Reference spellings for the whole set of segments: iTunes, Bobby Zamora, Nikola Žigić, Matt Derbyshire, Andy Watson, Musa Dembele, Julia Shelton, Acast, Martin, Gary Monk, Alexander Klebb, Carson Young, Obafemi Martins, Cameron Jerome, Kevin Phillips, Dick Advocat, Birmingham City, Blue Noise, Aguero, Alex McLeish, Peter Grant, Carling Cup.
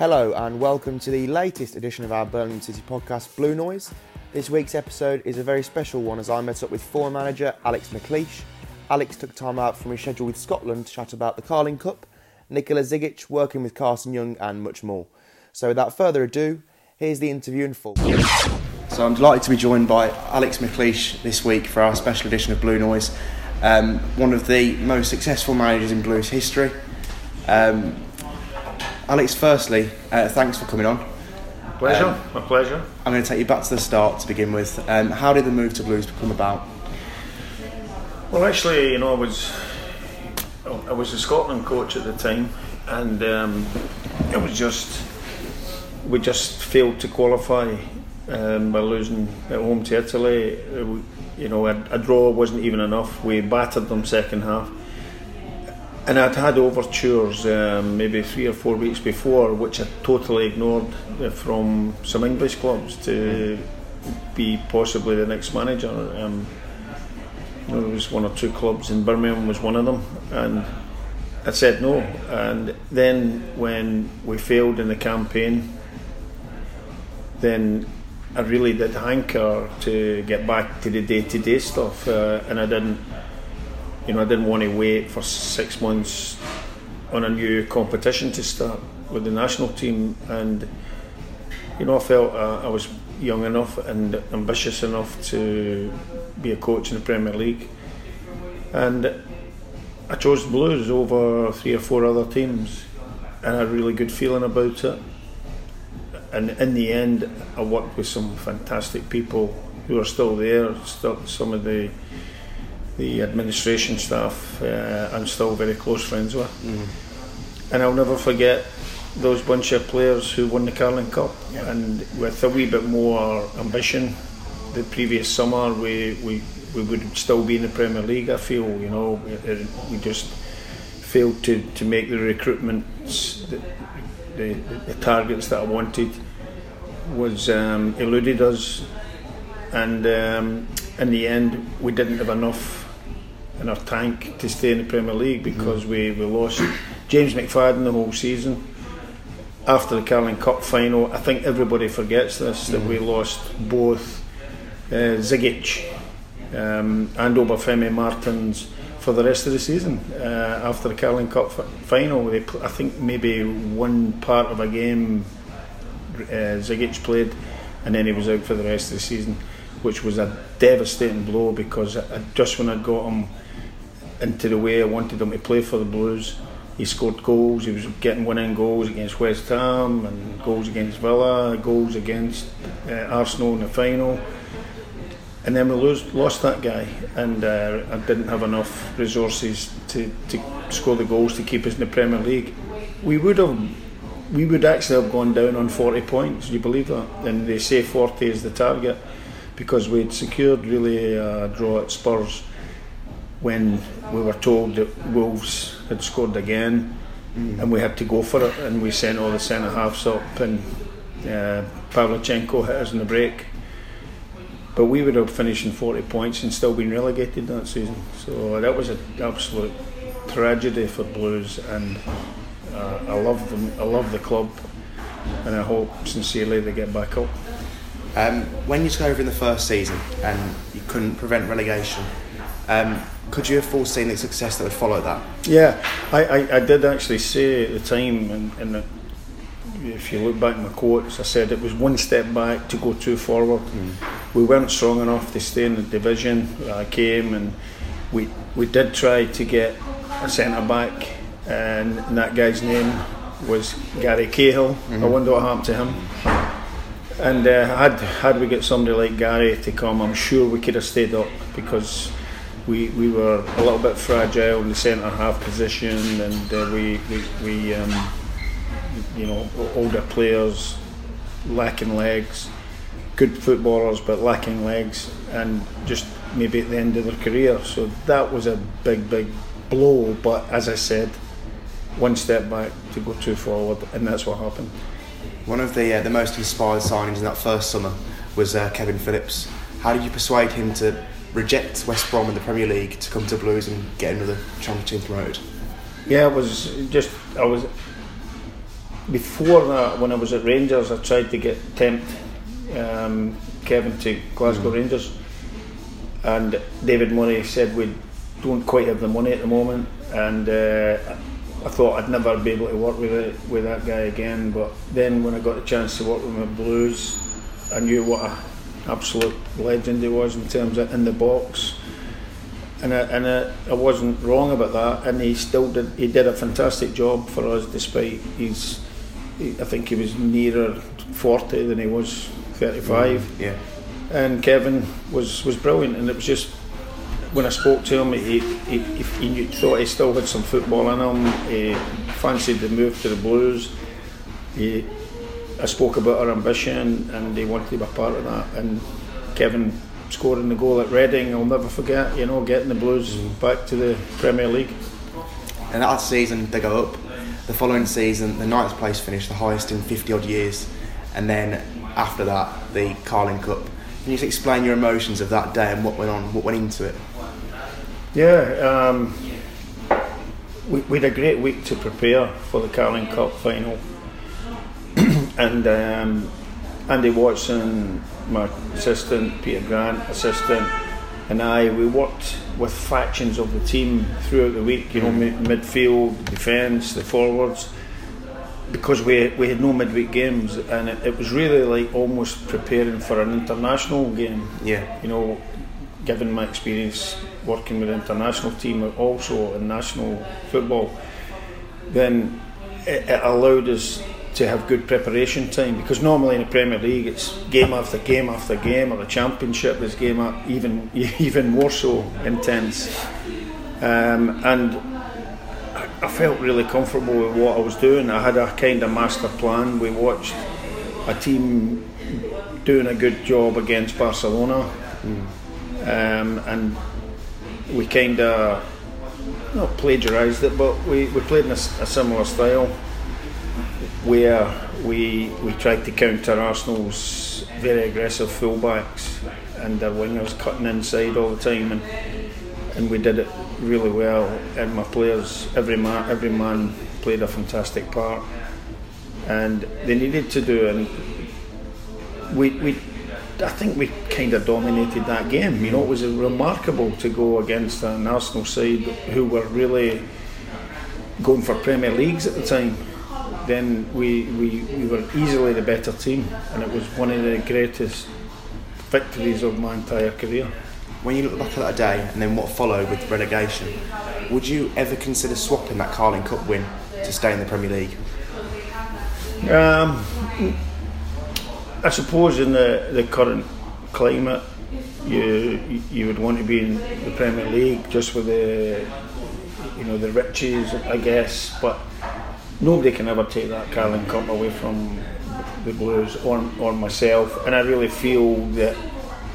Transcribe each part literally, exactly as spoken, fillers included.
Hello and welcome to the latest edition of our Birmingham City podcast, Blue Noise. This week's episode is a very special one as I met up with former manager Alex McLeish. Alex took time out from his schedule with Scotland to chat about the Carling Cup, Nikola Žigić working with Carson Young and much more. So without further ado, here's the interview in full. So I'm delighted to be joined by Alex McLeish this week for our special edition of Blue Noise. Um, one of the most successful managers in Blues history. Um... Alex, firstly, uh, thanks for coming on. Pleasure, um, my pleasure. I'm going to take you back to the start to begin with. Um, how did the move to Blues come about? Well, actually, you know, I was I was a Scotland coach at the time, and um, it was just we just failed to qualify um, by losing at home to Italy. You know, a, a draw wasn't even enough. We battered them second half. And I'd had overtures um, maybe three or four weeks before, which I totally ignored from some English clubs to be possibly the next manager. Um, you know, there was one or two clubs, and Birmingham was one of them. And I said no. And then when we failed in the campaign, then I really did hanker to get back to the day-to-day stuff, uh, and I didn't. You know, I didn't want to wait for six months on a new competition to start with the national team, and you know, I felt uh, I was young enough and ambitious enough to be a coach in the Premier League, and I chose Blues over three or four other teams, and I had a really good feeling about it. And in the end, I worked with some fantastic people who are still there, still some of the. the administration staff uh, I'm still very close friends with. Mm. And I'll never forget those bunch of players who won the Carling Cup. Yeah. And with a wee bit more ambition, the previous summer we, we, we would still be in the Premier League, I feel. You know, we, we just failed to, to make the recruitment, the, the, the targets that I wanted was um, eluded us. And um, in the end, we didn't have enough in our tank to stay in the Premier League because mm. we, we lost James McFadden the whole season. After the Carling Cup final, I think everybody forgets this, mm. that we lost both uh, Žigić um, and Obafemi Martins for the rest of the season. Uh, after the Carling Cup f- final, they pl- I think maybe one part of a game uh, Žigić played and then he was out for the rest of the season, which was a devastating blow because I, just when I got him into the way I wanted him to play for the Blues, he scored goals. He was getting winning goals against West Ham and goals against Villa, goals against uh, Arsenal in the final, and then we lose, lost that guy, and uh, I didn't have enough resources to, to score the goals to keep us in the Premier League. We would have we would actually have gone down on forty points, do you believe that? And they say forty is the target, because we'd secured really a draw at Spurs when we were told that Wolves had scored again, mm. and we had to go for it, and we sent all the centre-halves up, and uh, Pavlochenko hit us in the break. But we would have finished in forty points and still been relegated that season. So that was an absolute tragedy for Blues, and uh, I love them, I love the club, and I hope sincerely they get back up. Um, when you took over in the first season and you couldn't prevent relegation, um, could you have foreseen the success that would follow that? Yeah, I, I, I did actually say at the time, and, and the, if you look back in my quotes, I said it was one step back to go two forward. Mm. we weren't strong enough to stay in the division. I came and we we did try to get a centre back, and that guy's name was Gary Cahill. Mm-hmm. I wonder what happened to him. And uh, had had we got somebody like Gary to come, I'm sure we could have stayed up, because we we were a little bit fragile in the centre half position, and uh, we we, we um, you know, older players, lacking legs, good footballers but lacking legs, and just maybe at the end of their career. So that was a big big blow. But as I said, one step back to go two forward, and that's what happened. One of the uh, the most inspired signings in that first summer was uh, Kevin Phillips. How did you persuade him to reject West Brom in the Premier League to come to Blues and get another championship road? Yeah, it was just I was before that when I was at Rangers. I tried to get tempt um, Kevin to Glasgow mm. Rangers, and David Murray said we don't quite have the money at the moment, and. Uh, I thought I'd never be able to work with it, with that guy again, but then when I got the chance to work with my Blues, I knew what an absolute legend he was in terms of in the box, and I, and I, I wasn't wrong about that. And he still did he did a fantastic job for us, despite his he, I think he was nearer forty than he was thirty-five. Mm, yeah. And Kevin was was brilliant, and it was just. When I spoke to him, he, he, he, he thought he still had some football in him. He fancied the move to the Blues. He, I spoke about our ambition, and he wanted to be a part of that. And Kevin scoring the goal at Reading, I'll never forget. You know, getting the Blues back to the Premier League. And that season, they go up. The following season, the ninth place finish, the highest in fifty odd years. And then after that, the Carling Cup. Can you just explain your emotions of that day and what went on, what went into it? Yeah, um, we, we had a great week to prepare for the Carling Cup final, and um, Andy Watson, my assistant, Peter Grant, assistant, and I, we worked with factions of the team throughout the week. You know, mm. mid- midfield, defence, the forwards, because we we had no midweek games, and it, it was really like almost preparing for an international game. Yeah, you know, given my experience working with an international team but also in national football, then it, it allowed us to have good preparation time, because normally in the Premier League it's game after game after game, or the Championship is game up even even more so intense, um, and I, I felt really comfortable with what I was doing. I had a kind of master plan. We watched a team doing a good job against Barcelona, mm. um, and we kind of not plagiarised it, but we, we played in a, a similar style where we we tried to counter Arsenal's very aggressive fullbacks and their wingers cutting inside all the time, and and we did it really well. And my players, every man every man played a fantastic part, and they needed to do. And we we. I think we kind of dominated that game. You know, it was remarkable to go against an Arsenal side who were really going for Premier Leagues at the time. Then we, we, we were easily the better team, and it was one of the greatest victories of my entire career. When you look back at that day and then what followed with relegation, would you ever consider swapping that Carling Cup win to stay in the Premier League? Um... I suppose in the, the current climate, you you would want to be in the Premier League just with the, you know, the riches, I guess. But nobody can ever take that Carling Cup away from the Blues or or myself. And I really feel that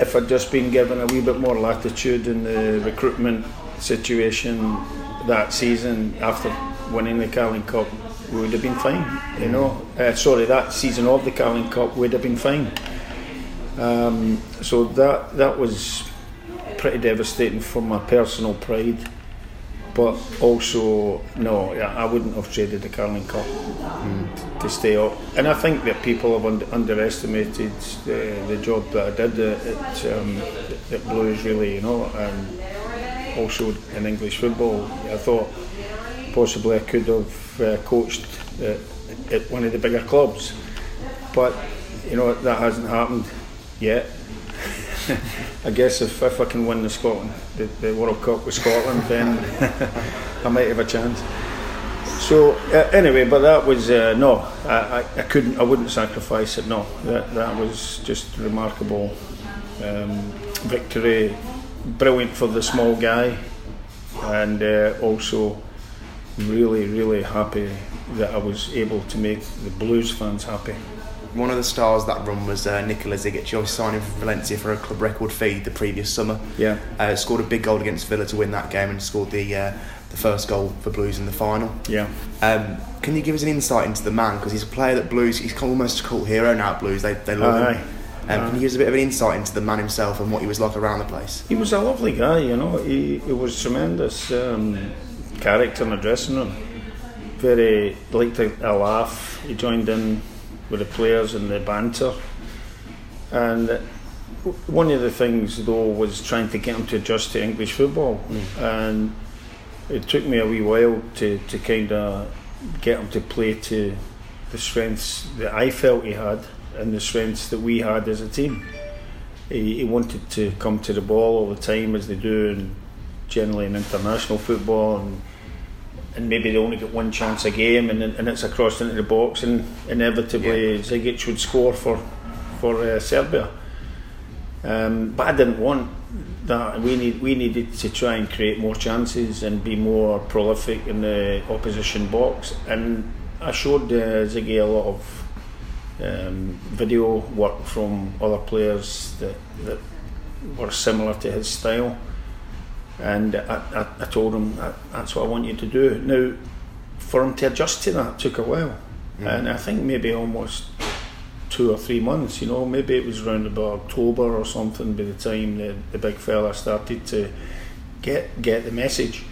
if I'd just been given a wee bit more latitude in the recruitment situation that season after winning the Carling Cup, we would have been fine, you know. Uh, sorry, that season of the Carling Cup would have been fine. Um, so that that was pretty devastating for my personal pride, but also no, I wouldn't have traded the Carling Cup mm. to stay up. And I think that people have un- underestimated the, the job that I did at, at, um, at Blues, really, you know, and also in English football. I thought possibly I could have uh, coached uh, at one of the bigger clubs, but you know, that hasn't happened yet. I guess if, if I can win the Scotland, the, the World Cup with Scotland, then I might have a chance. So uh, anyway, but that was uh, no, I, I, I couldn't, I wouldn't sacrifice it. No, that that was just remarkable um, victory, brilliant for the small guy, and uh, also really, really happy that I was able to make the Blues fans happy. One of the stars that run was uh, Nikola Žigić. He was signing for Valencia for a club record fee the previous summer. Yeah, uh, scored a big goal against Villa to win that game and scored the uh, the first goal for Blues in the final. Yeah, um, can you give us an insight into the man? Because he's a player that Blues, he's almost a cult hero now at Blues. They they love Aye. him. Um, Aye. Can you give us a bit of an insight into the man himself and what he was like around the place? He was a lovely guy, you know. He, he was tremendous um, character in the dressing room. Very liked a, a laugh. He joined in with the players and the banter, and one of the things though was trying to get him to adjust to English football, mm. and it took me a wee while to, to kind of get him to play to the strengths that I felt he had and the strengths that we had as a team. He, he wanted to come to the ball all the time as they do and generally in international football, and and maybe they only get one chance a game, and and it's a cross into the box, and inevitably yeah. Žigić would score for for uh, Serbia. Um, but I didn't want that. We need we needed to try and create more chances and be more prolific in the opposition box. And I showed uh, Ziggy a lot of um, video work from other players that that were similar to his style. And I, I, I told him that, that's what I want you to do. Now, for him to adjust to that took a while, mm. and I think maybe almost two or three months. You know, maybe it was around about October or something by the time the, the big fella started to get get the message,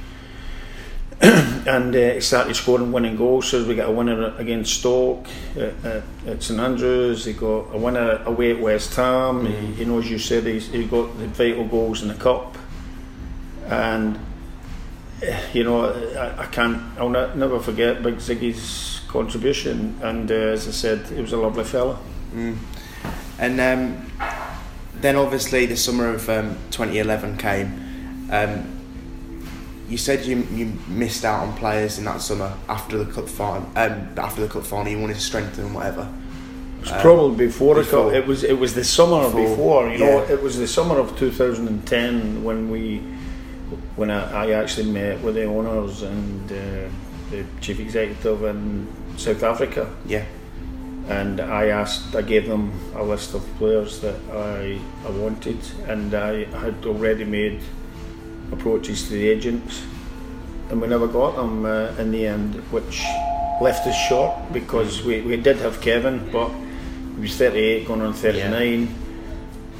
and uh, he started scoring winning goals. So we got a winner against Stoke at, at, at St Andrews. He got a winner away at West Ham. Mm. He, you know, as you said, he's, he got the vital goals in the cup. And you know, I, I can't. I'll ne- never forget Big Ziggy's contribution. And uh, as I said, he was a lovely fella. Mm. And um, then, obviously, the summer of um, twenty eleven came. Um, you said you you missed out on players in that summer after the cup final. Um, after the cup final, you wanted to strengthen and whatever. It was um, probably before, before the cup. It was it was the summer before. before you yeah. know, it was the summer of two thousand ten when we. When I, I actually met with the owners and uh, the chief executive in South Africa, yeah, and I asked, I gave them a list of players that I I wanted, and I had already made approaches to the agents, and we never got them uh, in the end, which left us short because we, we did have Kevin, but he was thirty-eight going on thirty-nine. Yeah.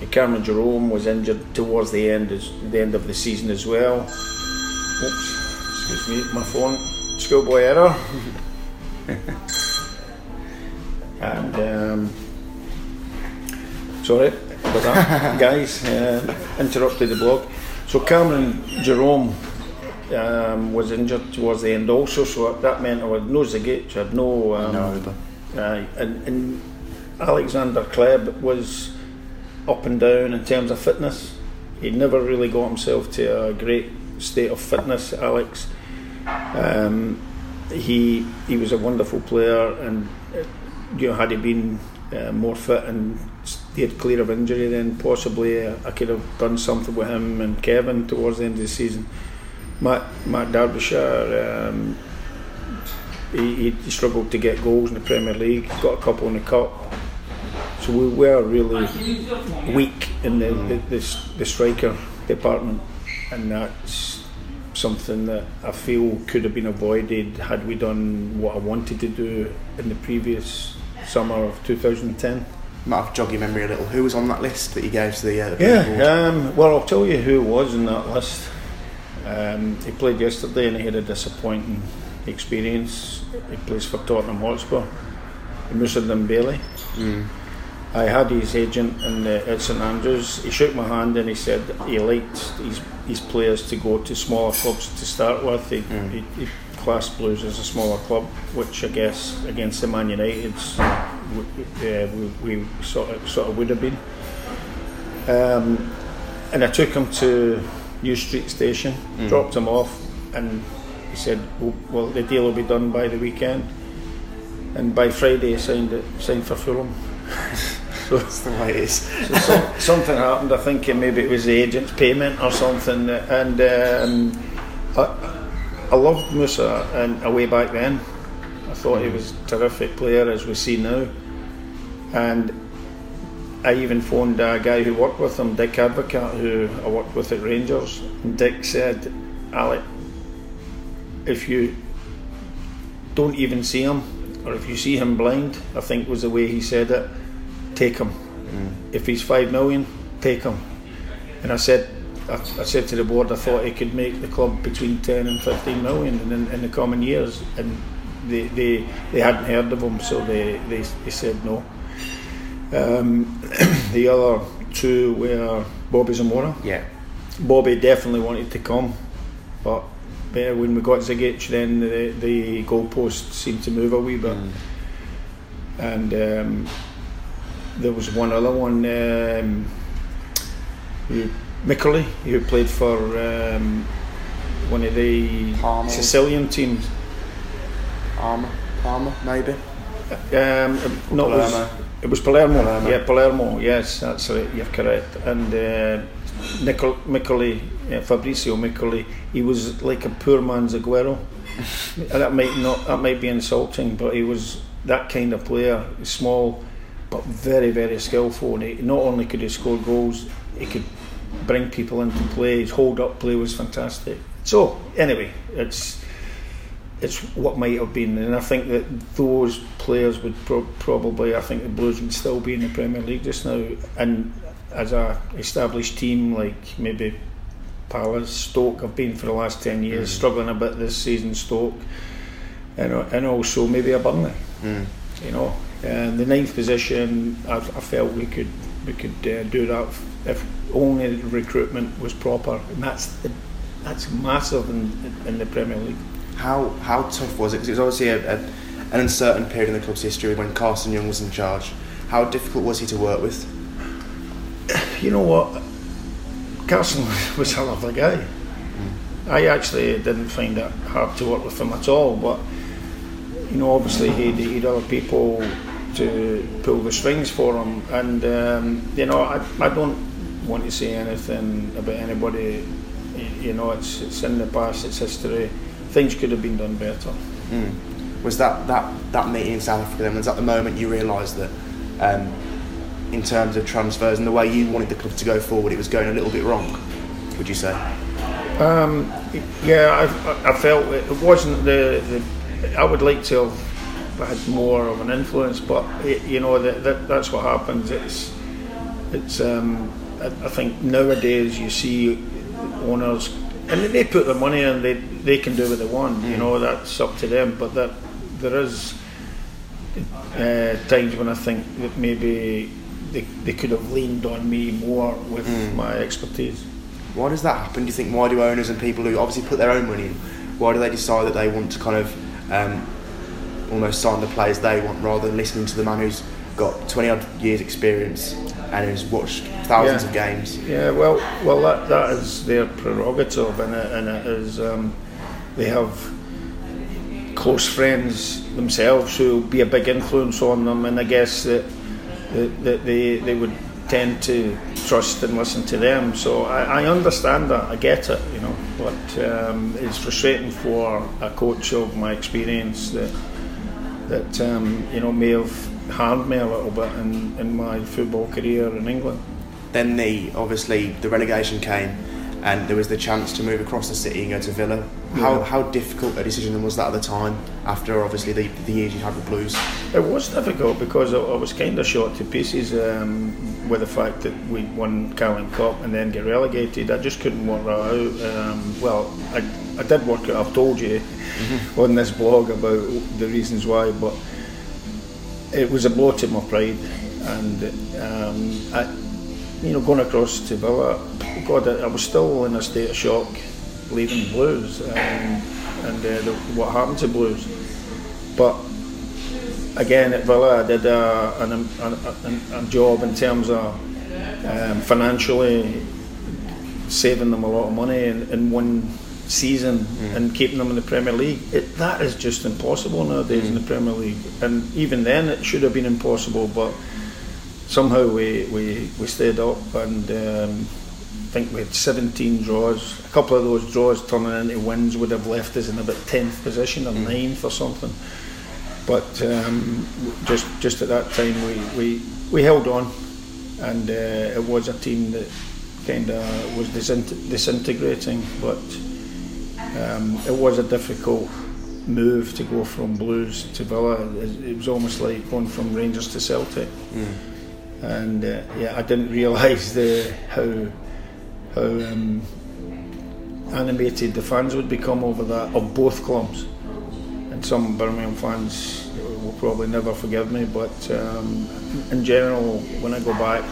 Cameron Jerome was injured towards the end, the end of the season as well. Oops, excuse me, my phone, schoolboy error. and um, sorry about that, guys. Uh, interrupted the blog. So Cameron Jerome um, was injured towards the end also. So that meant I had no Žigić, I had no. Um, no. Uh, and, and Alexander Klebb was up and down in terms of fitness. He never really got himself to a great state of fitness, Alex. Um, he he was a wonderful player, and you know, had he been uh, more fit and stayed clear of injury, then possibly uh, I could have done something with him and Kevin towards the end of the season. Matt, Matt Derbyshire, um, he, he struggled to get goals in the Premier League, got a couple in the Cup. So we were really weak in the, the, the, the striker department, and that's something that I feel could have been avoided had we done what I wanted to do in the previous summer of two thousand ten. Might have jogged your memory a little. Who was on that list that you gave to the... Uh, the yeah, um, well, I'll tell you who was on that list. Um, he played yesterday and he had a disappointing experience. He plays for Tottenham Hotspur. Musa Dembele. Mm. I had his agent in the, at St Andrews. He shook my hand and he said he liked his, his players to go to smaller clubs to start with. He, mm. he, he classed Blues as a smaller club, which I guess against the Man Uniteds uh, we, we sort of, sort of would have been. um, and I took him to New Street Station, mm. dropped him off, and he said, well, well, the deal will be done by the weekend. And by Friday, he signed it, signed for Fulham. So, that's the way it is. So some, something happened. I think maybe it was the agent's payment or something. And um, I, I loved Musa and away back then. I thought mm. he was a terrific player, as we see now. And I even phoned a guy who worked with him, Dick Advocat, who I worked with at Rangers. And Dick said, Alec, if you don't even see him, or if you see him blind, I think was the way he said it, take him. Mm. If he's five million, take him. And I said, I, I said to the board, I thought he could make the club between ten and fifteen million in, in the coming years. And they, they they hadn't heard of him, so they they, they said no. Um, the other two were Bobby Zamora. Yeah, Bobby definitely wanted to come, but uh, when we got Žigić, then the, the goalposts seemed to move a wee bit. Mm. And um, there was one other one, um, who, Miccoli, who played for um, one of the Palmer. Sicilian teams. Palmer, Palmer, maybe. Um, not was, it was Palermo. Palermo. Yeah, Palermo. Yes, that's right. You're correct. And uh, Nicol- Miccoli, uh, Fabrizio Miccoli, he was like a poor man's Aguero. That might not. That might be insulting, but he was that kind of player. Small, but very, very skillful. And he, not only could he score goals, he could bring people into play. His hold-up play was fantastic. So anyway, it's. It's what might have been, and I think that those players would pro- probably, I think the Blues would still be in the Premier League just now, and as a established team like maybe Palace, Stoke have been for the last ten years, mm. struggling a bit this season, Stoke, and and also maybe a Burnley, mm. you know, and the ninth position, I, I felt we could we could uh, do that if only the recruitment was proper, and that's the, that's massive in in the Premier League. How how tough was it? Because it was obviously a, a, an uncertain period in the club's history when Carson Young was in charge. How difficult was he to work with? You know what? Carson was a lovely guy. Mm. I actually didn't find it hard to work with him at all, but you know, obviously he'd, he'd other people to pull the strings for him, and um, you know, I, I don't want to say anything about anybody. You know, it's it's in the past, it's history. Things could have been done better. Mm. Was that, that, that meeting in South Africa then, was that the moment you realised that um, in terms of transfers and the way you wanted the club to go forward, it was going a little bit wrong, would you say? Um, yeah, I, I felt it wasn't the, the... I would like to have had more of an influence, but it, you know, that, that that's what happens. It's, it's um, I, I think nowadays you see owners... And they put their money in, they they can do what they want, mm. you know, that's up to them. But that there is uh, times when I think that maybe they they could have leaned on me more with mm. my expertise. Why does that happen? Do you think, why do owners and people who obviously put their own money in, why do they decide that they want to kind of um, almost sign the players they want rather than listening to the man who's got twenty odd years experience and who's watched thousands yeah. of games? Yeah, well, well, that that is their prerogative, and it, and it is um, they have close friends themselves who will be a big influence on them, and I guess that that they they would tend to trust and listen to them. So I, I understand that, I get it, you know, but um, it's frustrating for a coach of my experience that that um, you know, may have harmed me a little bit in, in my football career in England. Then the obviously the relegation came, and there was the chance to move across the city and go to Villa. How yeah. how difficult a decision was that at the time? After obviously the the years you had with Blues, it was difficult because I, I was kind of shot to pieces um, with the fact that we won Carling Cup and then get relegated. I just couldn't work that out. Um, well, I I did work it. I've told you mm-hmm. on this blog about the reasons why, but it was a blow to my pride, and um, I, you know, going across to Villa, God, I, I was still in a state of shock leaving Blues and, and uh, the, what happened to Blues. But again, at Villa, I did a, an, an, an, a job in terms of um, financially, saving them a lot of money in, in one season mm. and keeping them in the Premier League. It, that is just impossible nowadays mm. in the Premier League. And even then, it should have been impossible, but somehow we, we, we stayed up, and um, I think we had seventeen draws. A couple of those draws turning into wins would have left us in about tenth position or ninth or something. But um, just just at that time we, we, we held on, and uh, it was a team that kind of was disint- disintegrating. But um, it was a difficult move to go from Blues to Villa. It was almost like going from Rangers to Celtic. Mm. And uh, yeah, I didn't realise the how how um, animated the fans would become over that, of both clubs. And some Birmingham fans will probably never forgive me, but um, in general, when I go back,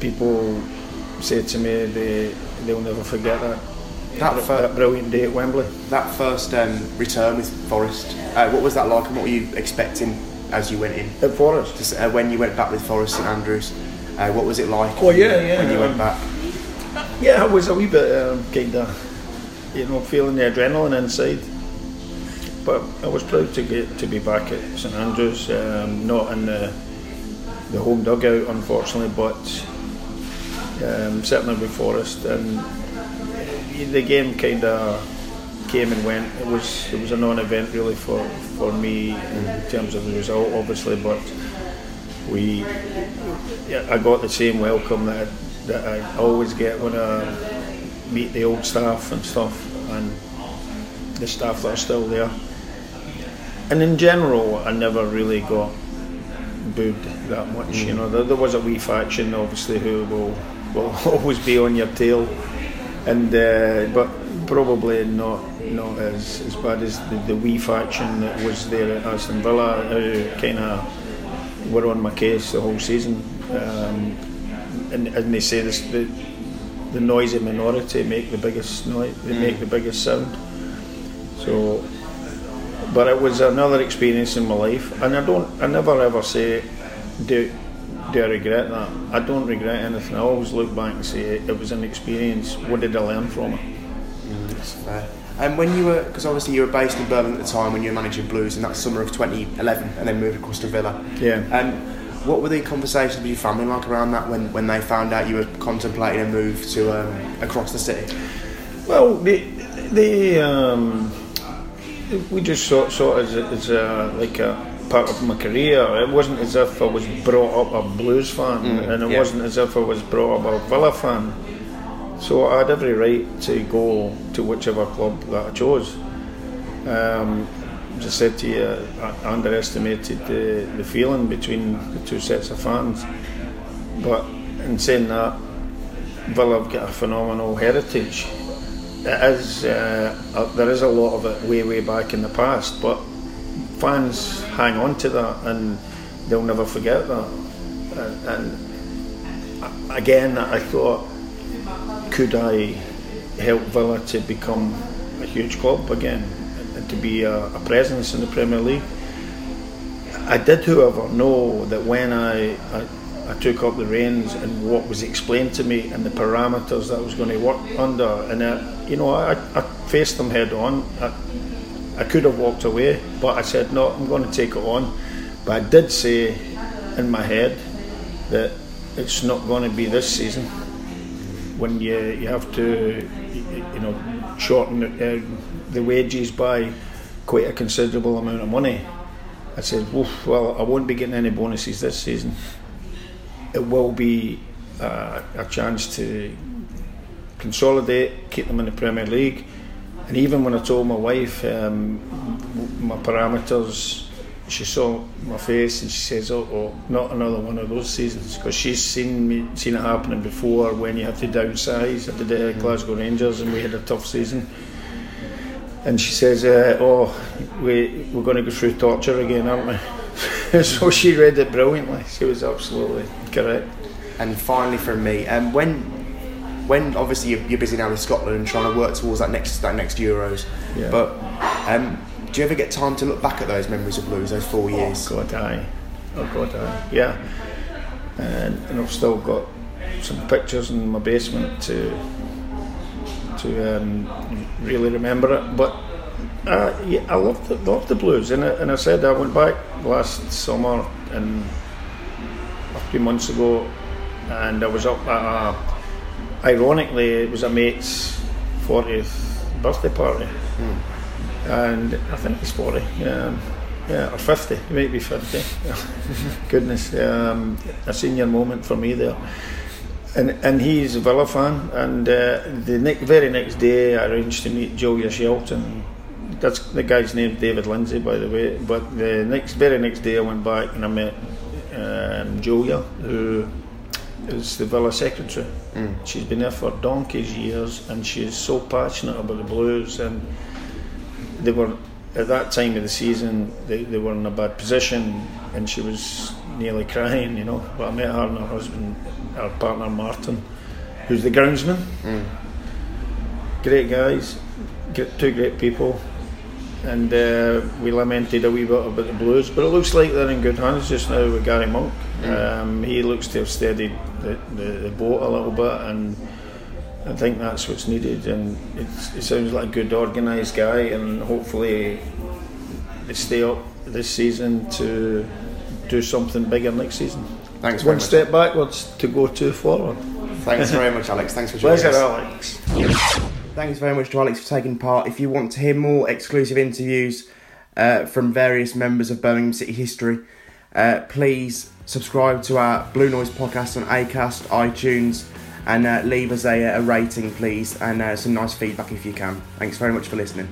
people say to me they, they'll never forget that that, that, fir- that brilliant day at Wembley. That first um, return with Forest, uh, what was that like, and what were you expecting as you went in? At Forest? Just, uh, when you went back with Forest St Andrews, uh, what was it like oh, yeah, yeah, when you um, went back? Yeah, it was a wee bit um, kind of, you know, feeling the adrenaline inside. But I was proud to get to be back at St Andrews, um, not in the, the home dugout, unfortunately, but um, certainly with Forest. And the game kind of came and went. It was it was a non-event really for, for me in terms of the result, obviously. But we, I got the same welcome that. I, that I always get when I meet the old staff and stuff, and the staff that are still there. And in general, I never really got booed that much. Mm. You know, there, there was a wee faction, obviously, who will will always be on your tail, and uh, but probably not not as, as bad as the, the wee faction that was there at Aston Villa, who kind of were on my case the whole season. Um, And, and they say this, the, the noisy minority make the biggest noise, they mm. make the biggest sound. So, but it was another experience in my life, and I don't, I never ever say, do, do I regret that? I don't regret anything. I always look back and say it was an experience. What did I learn from it? Mm, that's fair. And when you were, because obviously you were based in Birmingham at the time when you were managing Blues in that summer of twenty eleven, and then moved across to Villa. Yeah. Um, What were the conversations with your family like around that when, when they found out you were contemplating a move to um, across the city? Well, they, they um, we just saw, saw it as, a, as a, like a part of my career. It wasn't as if I was brought up a Blues fan, mm, and it yeah. wasn't as if I was brought up a Villa fan. So I had every right to go to whichever club that I chose. Um, As I said to you, I underestimated the, the feeling between the two sets of fans. But in saying that, Villa have got a phenomenal heritage. It is, uh, a, there is a lot of it way, way back in the past, but fans hang on to that and they'll never forget that. And, and again, I thought, could I help Villa to become a huge club again? To be a, a presence in the Premier League. I did, however, know that when I, I I took up the reins and what was explained to me and the parameters that I was going to work under, and I, you know, I, I faced them head on. I, I could have walked away, but I said, no, I'm going to take it on. But I did say in my head that it's not going to be this season when you you have to, you know, shorten it. Uh, the wages by quite a considerable amount of money. I said, well, I won't be getting any bonuses this season. It will be uh, a chance to consolidate, keep them in the Premier League. And even when I told my wife um, my parameters, she saw my face and she says, oh, oh not another one of those seasons, because she's seen me, seen it happening before when you have to downsize. I did it at Glasgow Rangers and we had a tough season. And she says, uh, oh, we, we're going to go through torture again, aren't we? So she read it brilliantly. She was absolutely correct. And finally from me, um, when when obviously you're, you're busy now with Scotland trying to work towards that next that next Euros, yeah. but um, do you ever get time to look back at those memories of Blues, those four years? Oh, God, aye. Oh, God, aye. Yeah. and, and I've still got some pictures in my basement to to um, really remember it. But uh, yeah, I loved the, loved the blues, and I, and I said I went back last summer and a few months ago, and I was up at a, ironically, it was a mate's fortieth birthday party, mm. and I think he's forty, yeah, yeah, or fifty, he might be fifty. Goodness, um, a senior moment for me there. And and he's a Villa fan, and uh, the ne- very next day I arranged to meet Julia Shelton. That's the guy's name, David Lindsay, by the way. But the next very next day I went back and I met um, Julia, who is the Villa secretary. Mm. She's been there for donkey's years, and she's so passionate about the blues. And they were, at that time of the season, they, they were in a bad position, and she was nearly crying, you know. But I met her and her husband, our partner Martin, who's the groundsman. Mm. Great guys, two great people, and uh, we lamented a wee bit about the blues, but it looks like they're in good hands just now with Gary Monk. Mm. Um, he looks to have steadied the, the, the boat a little bit, and I think that's what's needed. And it's, it sounds like a good organised guy, and hopefully they stay up this season to do something bigger next season. Thanks very One much. Step backwards to go two forward. Thanks very much, Alex. Thanks for joining us. Pleasure, Alex. Thanks very much to Alex for taking part. If you want to hear more exclusive interviews uh, from various members of Birmingham City history, uh, please subscribe to our Blue Noise podcast on Acast, iTunes, and uh, leave us a, a rating, please, and uh, some nice feedback if you can. Thanks very much for listening.